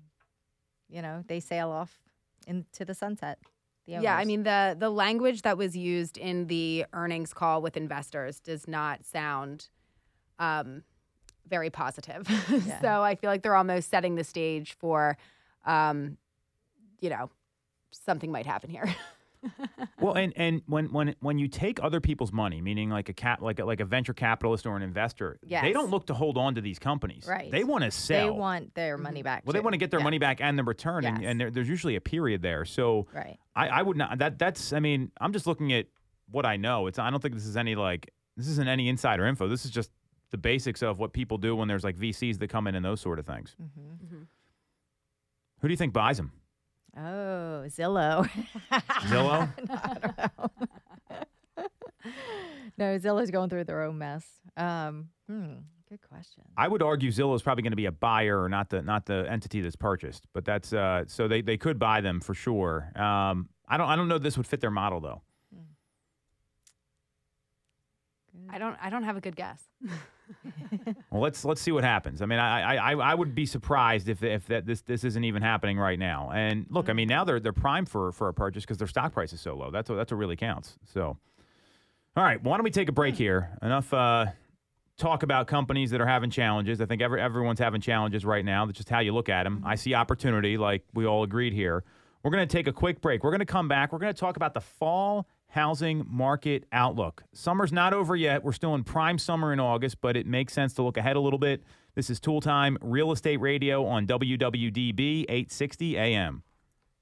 you know, they sail off into the sunset. The owners. Yeah, I mean, the the language that was used in the earnings call with investors does not sound. Um, Very positive. Yeah. So I feel like they're almost setting the stage for, um, you know, something might happen here. Well, and, and when, when when you take other people's money, meaning like a cap, like a, like a venture capitalist or an investor, yes. they don't look to hold on to these companies. Right. They want to sell. They want their money back. Well, too. They want to get their yeah. money back and the return, yes. and, and there, there's usually a period there. So right. I, I would not. That that's. I mean, I'm just looking at what I know. It's. I don't think this is any like this isn't any insider info. This is just. The basics of what people do when there's like V Cs that come in and those sort of things. Mm-hmm. Mm-hmm. Who do you think buys them? Oh, Zillow. Zillow? No, no, Zillow's going through their own mess. Um, hmm, good question. I would argue Zillow's probably going to be a buyer, not the not the entity that's purchased, but that's uh, so they they could buy them for sure. Um, I don't I don't know if this would fit their model though. I don't. I don't have a good guess. Well, let's let's see what happens. I mean, I I, I would be surprised if if that this, this isn't even happening right now. And look, mm-hmm. I mean, now they're they're primed for for a purchase because their stock price is so low. That's what, that's what really counts. So, all right, why don't we take a break here? Enough uh, talk about companies that are having challenges. I think every everyone's having challenges right now. That's just how you look at them. Mm-hmm. I see opportunity, like we all agreed here. We're going to take a quick break. We're going to come back. We're going to talk about the fall housing market outlook. Summer's not over yet. We're still in prime summer in August, but it makes sense to look ahead a little bit. This is Toole Time Real Estate Radio on W W D B eight sixty A M.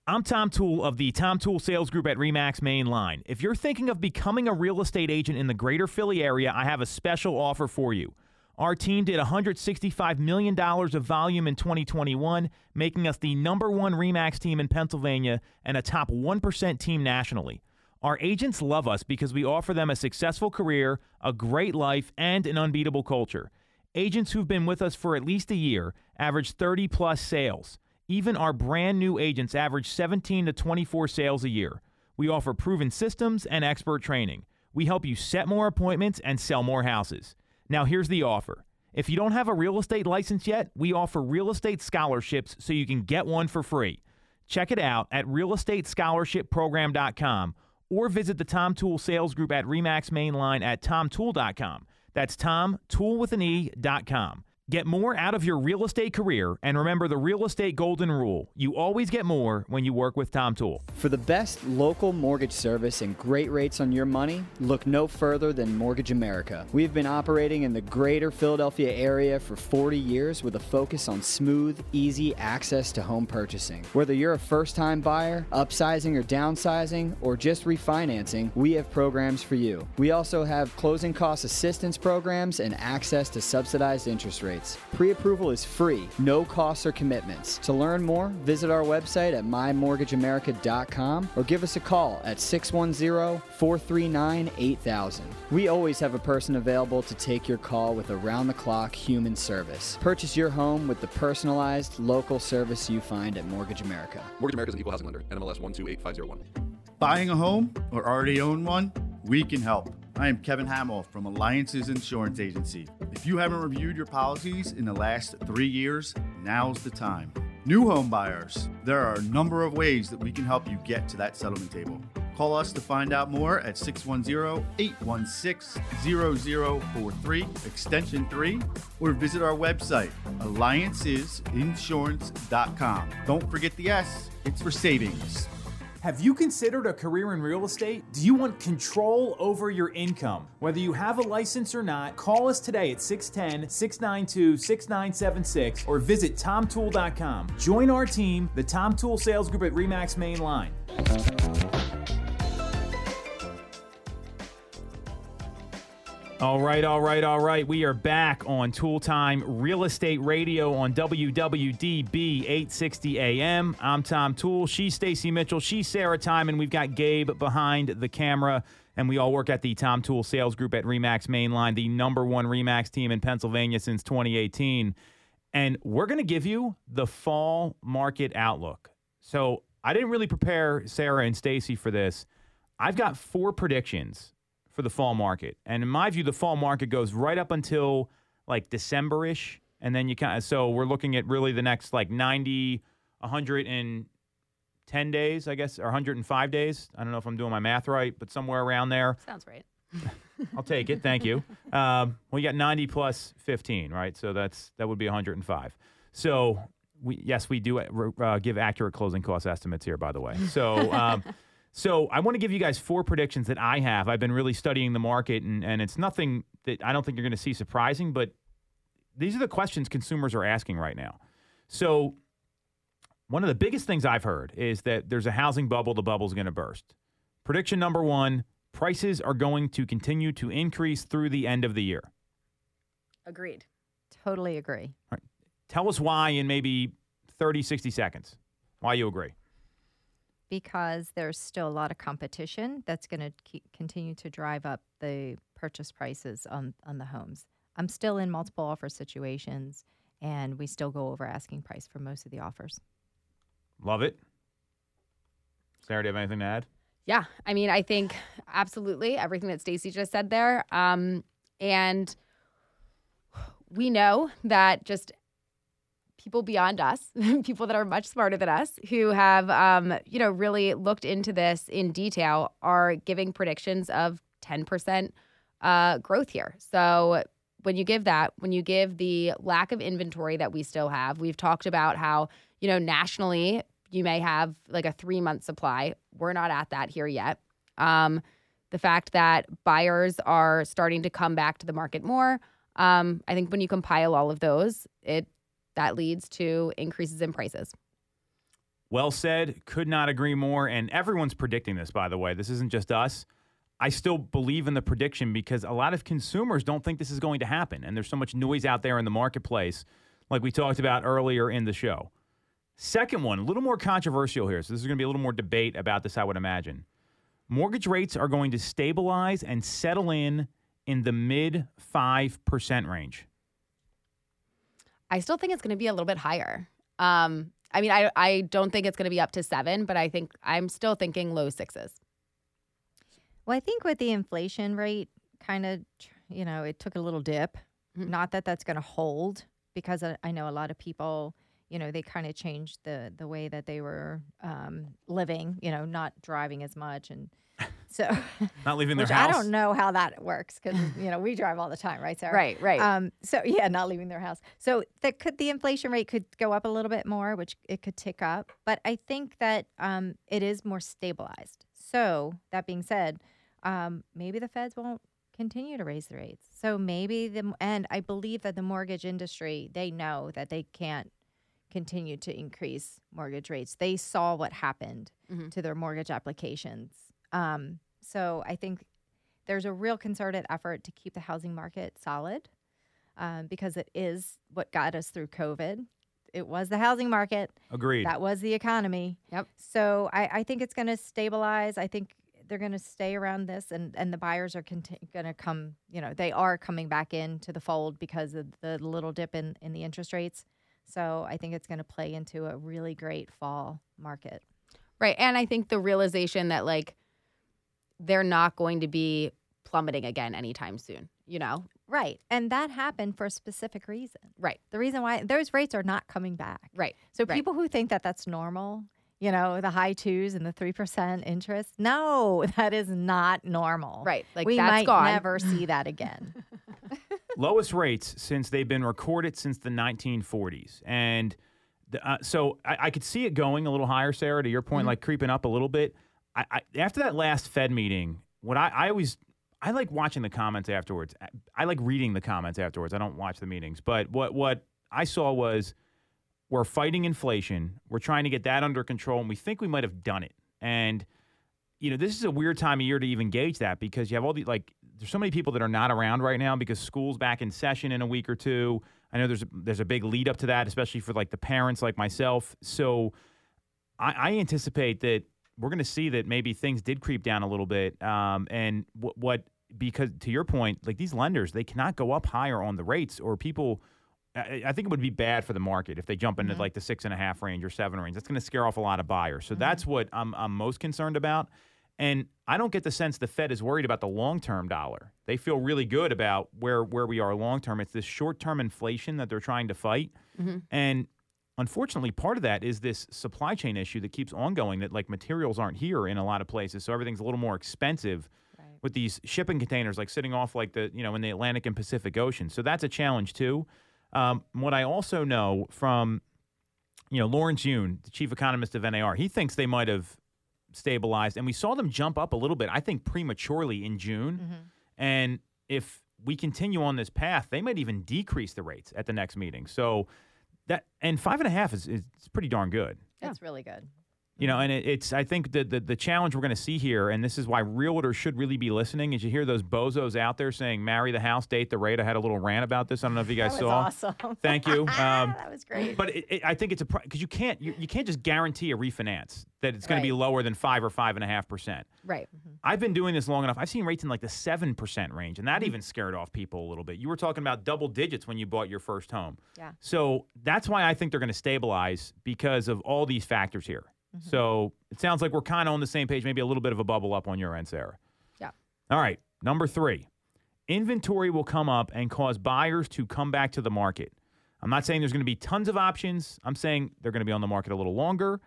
I'm Tom Toole of the Tom Toole Sales Group at RE/MAX Main Line. If you're thinking of becoming a real estate agent in the Greater Philly area, I have a special offer for you. Our team did one hundred sixty-five million dollars of volume in twenty twenty-one, making us the number one RE/MAX team in Pennsylvania and a top one percent team nationally. Our agents love us because we offer them a successful career, a great life, and an unbeatable culture. Agents who've been with us for at least a year average thirty-plus sales. Even our brand-new agents average seventeen to twenty-four sales a year. We offer proven systems and expert training. We help you set more appointments and sell more houses. Now here's the offer. If you don't have a real estate license yet, we offer real estate scholarships so you can get one for free. Check it out at real estate scholarship program dot com. Or visit the Tom Toole Sales Group at RE/MAX Main Line at Tom Toole dot com. That's Tom Toole with an E dot com. Get more out of your real estate career, and remember the real estate golden rule. You always get more when you work with Tom Toole. For the best local mortgage service and great rates on your money, look no further than Mortgage America. We've been operating in the Greater Philadelphia area for forty years with a focus on smooth, easy access to home purchasing. Whether you're a first-time buyer, upsizing or downsizing, or just refinancing, we have programs for you. We also have closing cost assistance programs and access to subsidized interest rates. Pre-approval is free, no costs or commitments. To learn more, visit our website at my mortgage america dot com or give us a call at six one zero, four three nine, eight thousand. We always have a person available to take your call with around-the-clock human service. Purchase your home with the personalized, local service you find at Mortgage America. Mortgage America is an equal housing lender. N M L S one two eight five zero one. Buying a home or already own one? We can help. I am Kevin Hamill from Alliance's Insurance Agency. If you haven't reviewed your policies in the last three years, now's the time. New home buyers, there are a number of ways that we can help you get to that settlement table. Call us to find out more at six one zero, eight one six, zero zero four three, extension three, or visit our website, alliances insurance dot com. Don't forget the S, it's for savings. Have you considered a career in real estate? Do you want control over your income? Whether you have a license or not, call us today at six one zero, six nine two, six nine seven six or visit Tom Toole dot com. Join our team, the Tom Toole Sales Group at RE/MAX Main Line. All right, all right, all right. We are back on Toole Time Real Estate Radio on W W D B eight sixty A M. I'm Tom Toole. She's Stacy Mitchell. She's Sarah Time. And we've got Gabe behind the camera. And we all work at the Tom Toole Sales Group at RE/MAX Main Line, the number one RE/MAX team in Pennsylvania since twenty eighteen. And we're going to give you the fall market outlook. So I didn't really prepare Sarah and Stacy for this. I've got four predictions for the fall market. And in my view, the fall market goes right up until like December-ish. And then you kind of, so we're looking at really the next like ninety, one hundred ten days, I guess, or one hundred five days. I don't know if I'm doing my math right, but somewhere around there. Sounds right. I'll take it. Thank you. Um, well, you got ninety plus fifteen, right? So that's, that would be one hundred five. So we, yes, we do uh, give accurate closing cost estimates here, by the way. So, um, So I want to give you guys four predictions that I have. I've been really studying the market, and, and it's nothing that I don't think you're going to see surprising, but these are the questions consumers are asking right now. So one of the biggest things I've heard is that there's a housing bubble. The bubble's going to burst. Prediction number one, prices are going to continue to increase through the end of the year. Agreed. Totally agree. All right. Tell us why in maybe thirty, sixty seconds, why you agree. Because there's still a lot of competition that's going to keep, continue to drive up the purchase prices on, on the homes. I'm still in multiple offer situations, and we still go over asking price for most of the offers. Love it. Sarah, do you have anything to add? Yeah. I mean, I think absolutely everything that Stacy just said there. Um, and we know that just people beyond us, people that are much smarter than us, who have, um, you know, really looked into this in detail, are giving predictions of ten percent uh, growth here. So when you give that, when you give the lack of inventory that we still have, we've talked about how, you know, nationally you may have like a three-month supply. We're not at that here yet. Um, the fact that buyers are starting to come back to the market more, um, I think when you compile all of those, it that leads to increases in prices. Well said. Could not agree more. And everyone's predicting this, by the way. This isn't just us. I still believe in the prediction because a lot of consumers don't think this is going to happen. And there's so much noise out there in the marketplace, like we talked about earlier in the show. Second one, a little more controversial here. So this is going to be a little more debate about this, I would imagine. Mortgage rates are going to stabilize and settle in in the mid five percent range. I still think it's going to be a little bit higher. Um, I mean, I, I don't think it's going to be up to seven, but I think I'm still thinking low sixes. Well, I think with the inflation rate kind of, you know, it took a little dip. Mm-hmm. Not that that's going to hold because I, I know a lot of people, you know, they kind of changed the the way that they were um, living, you know, not driving as much and So not leaving their house. I don't know how that works because, you know, we drive all the time, right, Sarah? Right, right. Um, so, yeah, not leaving their house. So that could the inflation rate could go up a little bit more, which it could tick up. But I think that um, it is more stabilized. So that being said, um, maybe the feds won't continue to raise the rates. So maybe the and I believe that the mortgage industry, they know that they can't continue to increase mortgage rates. They saw what happened mm-hmm. to their mortgage applications. Um, so I think there's a real concerted effort to keep the housing market solid um, because it is what got us through COVID. It was the housing market. Agreed. That was the economy. Yep. So I, I think it's going to stabilize. I think they're going to stay around this, and, and the buyers are conti- going to come, you know, they are coming back into the fold because of the little dip in, in the interest rates. So I think it's going to play into a really great fall market. Right. And I think the realization that, like, they're not going to be plummeting again anytime soon, you know? Right. And that happened for a specific reason. Right. The reason why those rates are not coming back. Right. So right. people who think that that's normal, you know, the high twos and the three percent interest, no, that is not normal. Right. Like we that's might gone. never see that again. Lowest rates since they've been recorded since the nineteen forties. And the, uh, so I, I could see it going a little higher, Sarah, to your point, mm-hmm. like creeping up a little bit. I, I, after that last Fed meeting, what I, I always I like watching the comments afterwards. I, I like reading the comments afterwards. I don't watch the meetings, but what what I saw was we're fighting inflation. We're trying to get that under control, and we think we might have done it. And you know, this is a weird time of year to even gauge that because you have all the like. There's so many people that are not around right now because school's back in session in a week or two. I know there's a, there's a big lead up to that, especially for like the parents like myself. So I, I anticipate that. We're going to see that maybe things did creep down a little bit. Um, and what, what, because to your point, like these lenders, they cannot go up higher on the rates or people, I, I think it would be bad for the market if they jump into mm-hmm. like the six and a half range or seven range. That's going to scare off a lot of buyers. So mm-hmm. that's what I'm, I'm most concerned about. And I don't get the sense the Fed is worried about the long-term dollar. They feel really good about where, where we are long-term. It's this short-term inflation that they're trying to fight. Mm-hmm. And unfortunately, part of that is this supply chain issue that keeps ongoing that, like, materials aren't here in a lot of places, so everything's a little more expensive right. with these shipping containers, like, sitting off, like, the you know, in the Atlantic and Pacific Ocean. So that's a challenge, too. Um, what I also know from, you know, Lawrence Yun, the chief economist of N A R, he thinks they might have stabilized, and we saw them jump up a little bit, I think, prematurely in June. Mm-hmm. And if we continue on this path, they might even decrease the rates at the next meeting. So that and five and a half is, is pretty darn good. That's yeah. really good. You know, and it, it's, I think the, the, the challenge we're going to see here, and this is why realtors should really be listening, is you hear those bozos out there saying, marry the house, date the rate. I had a little rant about this. I don't know if you guys that was saw. Awesome. Thank you. Um, that was great. But it, it, I think it's a, because you can't, you, you can't just guarantee a refinance that it's going right. to be lower than five or five and a half percent. Right. Mm-hmm. I've been doing this long enough. I've seen rates in like the seven percent range, and that mm-hmm. even scared off people a little bit. You were talking about double digits when you bought your first home. Yeah. So that's why I think they're going to stabilize because of all these factors here. Mm-hmm. So it sounds like we're kind of on the same page, maybe a little bit of a bubble up on your end, Sarah. Yeah. All right. Number three, inventory will come up and cause buyers to come back to the market. I'm not saying there's going to be tons of options. I'm saying they're going to be on the market a little longer.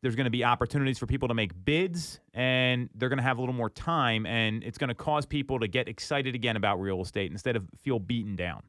There's going to be opportunities for people to make bids, and they're going to have a little more time, and it's going to cause people to get excited again about real estate instead of feel beaten down.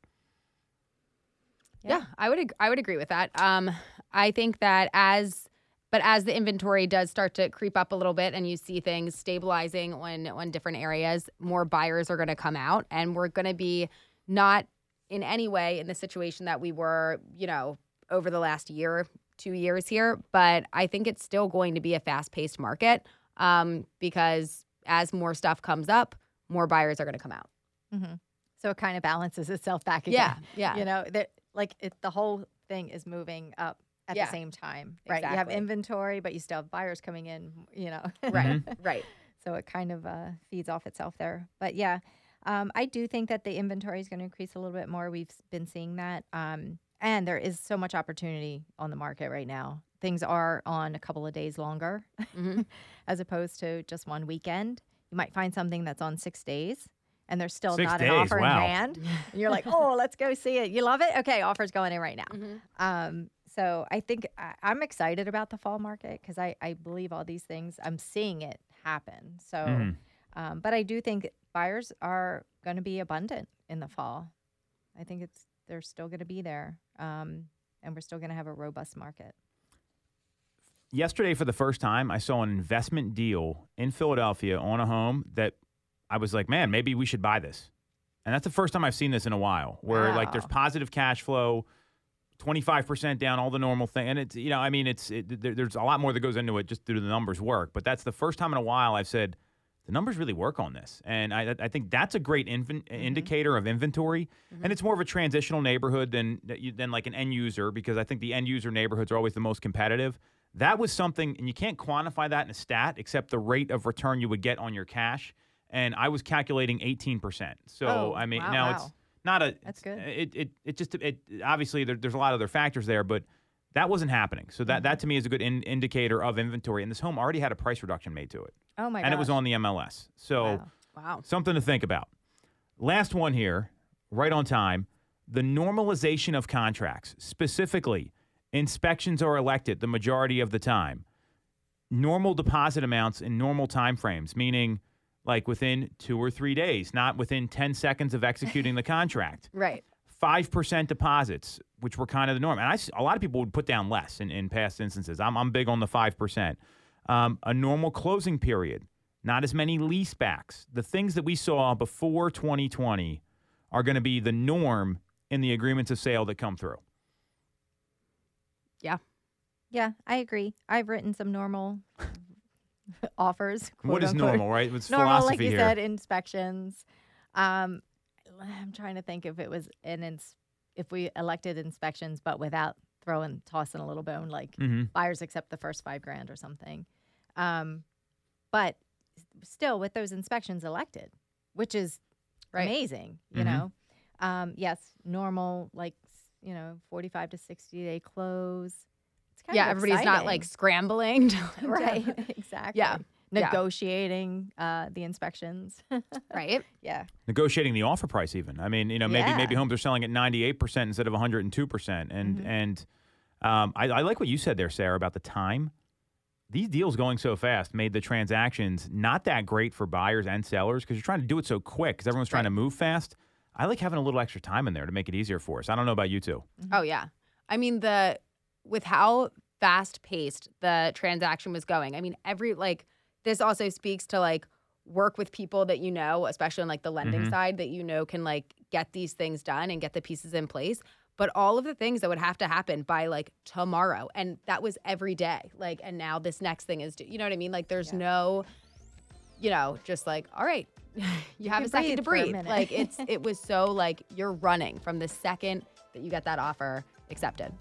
Yeah, yeah I would ag- I would agree with that. Um, I think that as... But as the inventory does start to creep up a little bit and you see things stabilizing on, on different areas, more buyers are going to come out. And we're going to be not in any way in the situation that we were, you know, over the last year, two years here. But I think it's still going to be a fast-paced market um, because as more stuff comes up, more buyers are going to come out. Mm-hmm. So it kind of balances itself back again. Yeah, yeah. You know, that like it, the whole thing is moving up. At yeah. the same time, right? Exactly. You have inventory, but you still have buyers coming in, you know. Right, right. So it kind of uh, feeds off itself there. But, yeah, um, I do think that the inventory is going to increase a little bit more. We've been seeing that. Um, and there is so much opportunity on the market right now. Things are on a couple of days longer mm-hmm. as opposed to just one weekend. You might find something that's on six days. And there's still Six not days, an offer wow. in hand. And you're like, oh, let's go see it. You love it? Okay, offer's going in right now. Mm-hmm. Um, so I think I, I'm excited about the fall market because I, I believe all these things. I'm seeing it happen. So mm. Um, but I do think buyers are going to be abundant in the fall. I think it's they're still going to be there, um, and we're still going to have a robust market. Yesterday, for the first time, I saw an investment deal in Philadelphia on a home that I was like, man, maybe we should buy this. And that's the first time I've seen this in a while, where wow. like there's positive cash flow, twenty-five percent down, all the normal thing. And it's, you know, I mean, it's it, there, there's a lot more that goes into it just through the numbers work. But that's the first time in a while I've said, the numbers really work on this. And I, I think that's a great invin- mm-hmm. indicator of inventory. Mm-hmm. And it's more of a transitional neighborhood than than like an end user, because I think the end user neighborhoods are always the most competitive. That was something, and you can't quantify that in a stat, except the rate of return you would get on your cash. And I was calculating eighteen percent. So, oh, I mean, wow, now wow. it's not a... That's good. It, it, it just, it, obviously, there, there's a lot of other factors there, but that wasn't happening. So that, mm-hmm. that to me, is a good in, indicator of inventory. And this home already had a price reduction made to it. Oh, my god! And gosh. It was on the M L S. So wow. Wow. Something to think about. Last one here, right on time, the normalization of contracts. Specifically, inspections are elected the majority of the time. Normal deposit amounts in normal timeframes, meaning... like within two or three days, not within ten seconds of executing the contract. Right. five percent deposits, which were kind of the norm. And I, a lot of people would put down less in, in past instances. I'm, I'm big on the five percent. Um, a normal closing period, not as many lease backs. The things that we saw before twenty twenty are going to be the norm in the agreements of sale that come through. Yeah. Yeah, I agree. I've written some normal... offers. What is unquote. Normal, right? It's normal, like you here. Said, inspections. Um, I'm trying to think if it was an ins- if we elected inspections, but without throwing tossing a little bone, like mm-hmm. buyers accept the first five grand or something. Um, but still, with those inspections elected, which is right. amazing, you mm-hmm. know. Um, yes, normal, like you know, forty-five to sixty day close. Yeah, everybody's exciting. Not like scrambling. To, right, exactly. Yeah. Negotiating yeah. Uh, the inspections. Right. Yeah. Negotiating the offer price even. I mean, you know, maybe yeah. maybe homes are selling at ninety-eight percent instead of one hundred two percent. And mm-hmm. and um, I, I like what you said there, Sarah, about the time. These deals going so fast made the transactions not that great for buyers and sellers because you're trying to do it so quick because everyone's trying right. to move fast. I like having a little extra time in there to make it easier for us. I don't know about you two. Mm-hmm. Oh, yeah. I mean, the... with how fast-paced the transaction was going. I mean, every, like, this also speaks to, like, work with people that you know, especially on, like, the lending mm-hmm. side, that you know can, like, get these things done and get the pieces in place. But all of the things that would have to happen by, like, tomorrow. And that was every day. Like, and now this next thing is, you know what I mean? Like, there's yeah. no, you know, just like, all right, you have you a second to breathe. Like, it's it was so, like, you're running from the second that you get that offer accepted.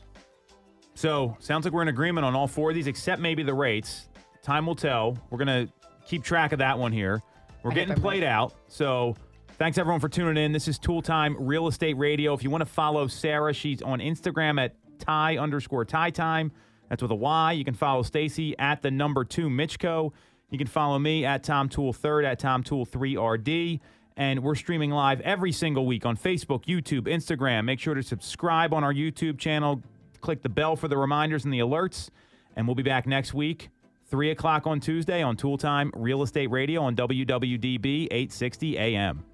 So, sounds like we're in agreement on all four of these, except maybe the rates. Time will tell. We're going to keep track of that one here. We're I getting played out. So, thanks everyone for tuning in. This is Toole Time Real Estate Radio. If you want to follow Sarah, she's on Instagram at Ty underscore Ty Time. That's with a Y. You can follow Stacy at the number two Mitchko. You can follow me at Tom Toole the third, at Tom Toole three R D. And we're streaming live every single week on Facebook, YouTube, Instagram. Make sure to subscribe on our YouTube channel. Click the bell for the reminders and the alerts. And we'll be back next week, three o'clock on Tuesday on Toole Time Real Estate Radio on W W D B eight sixty A M.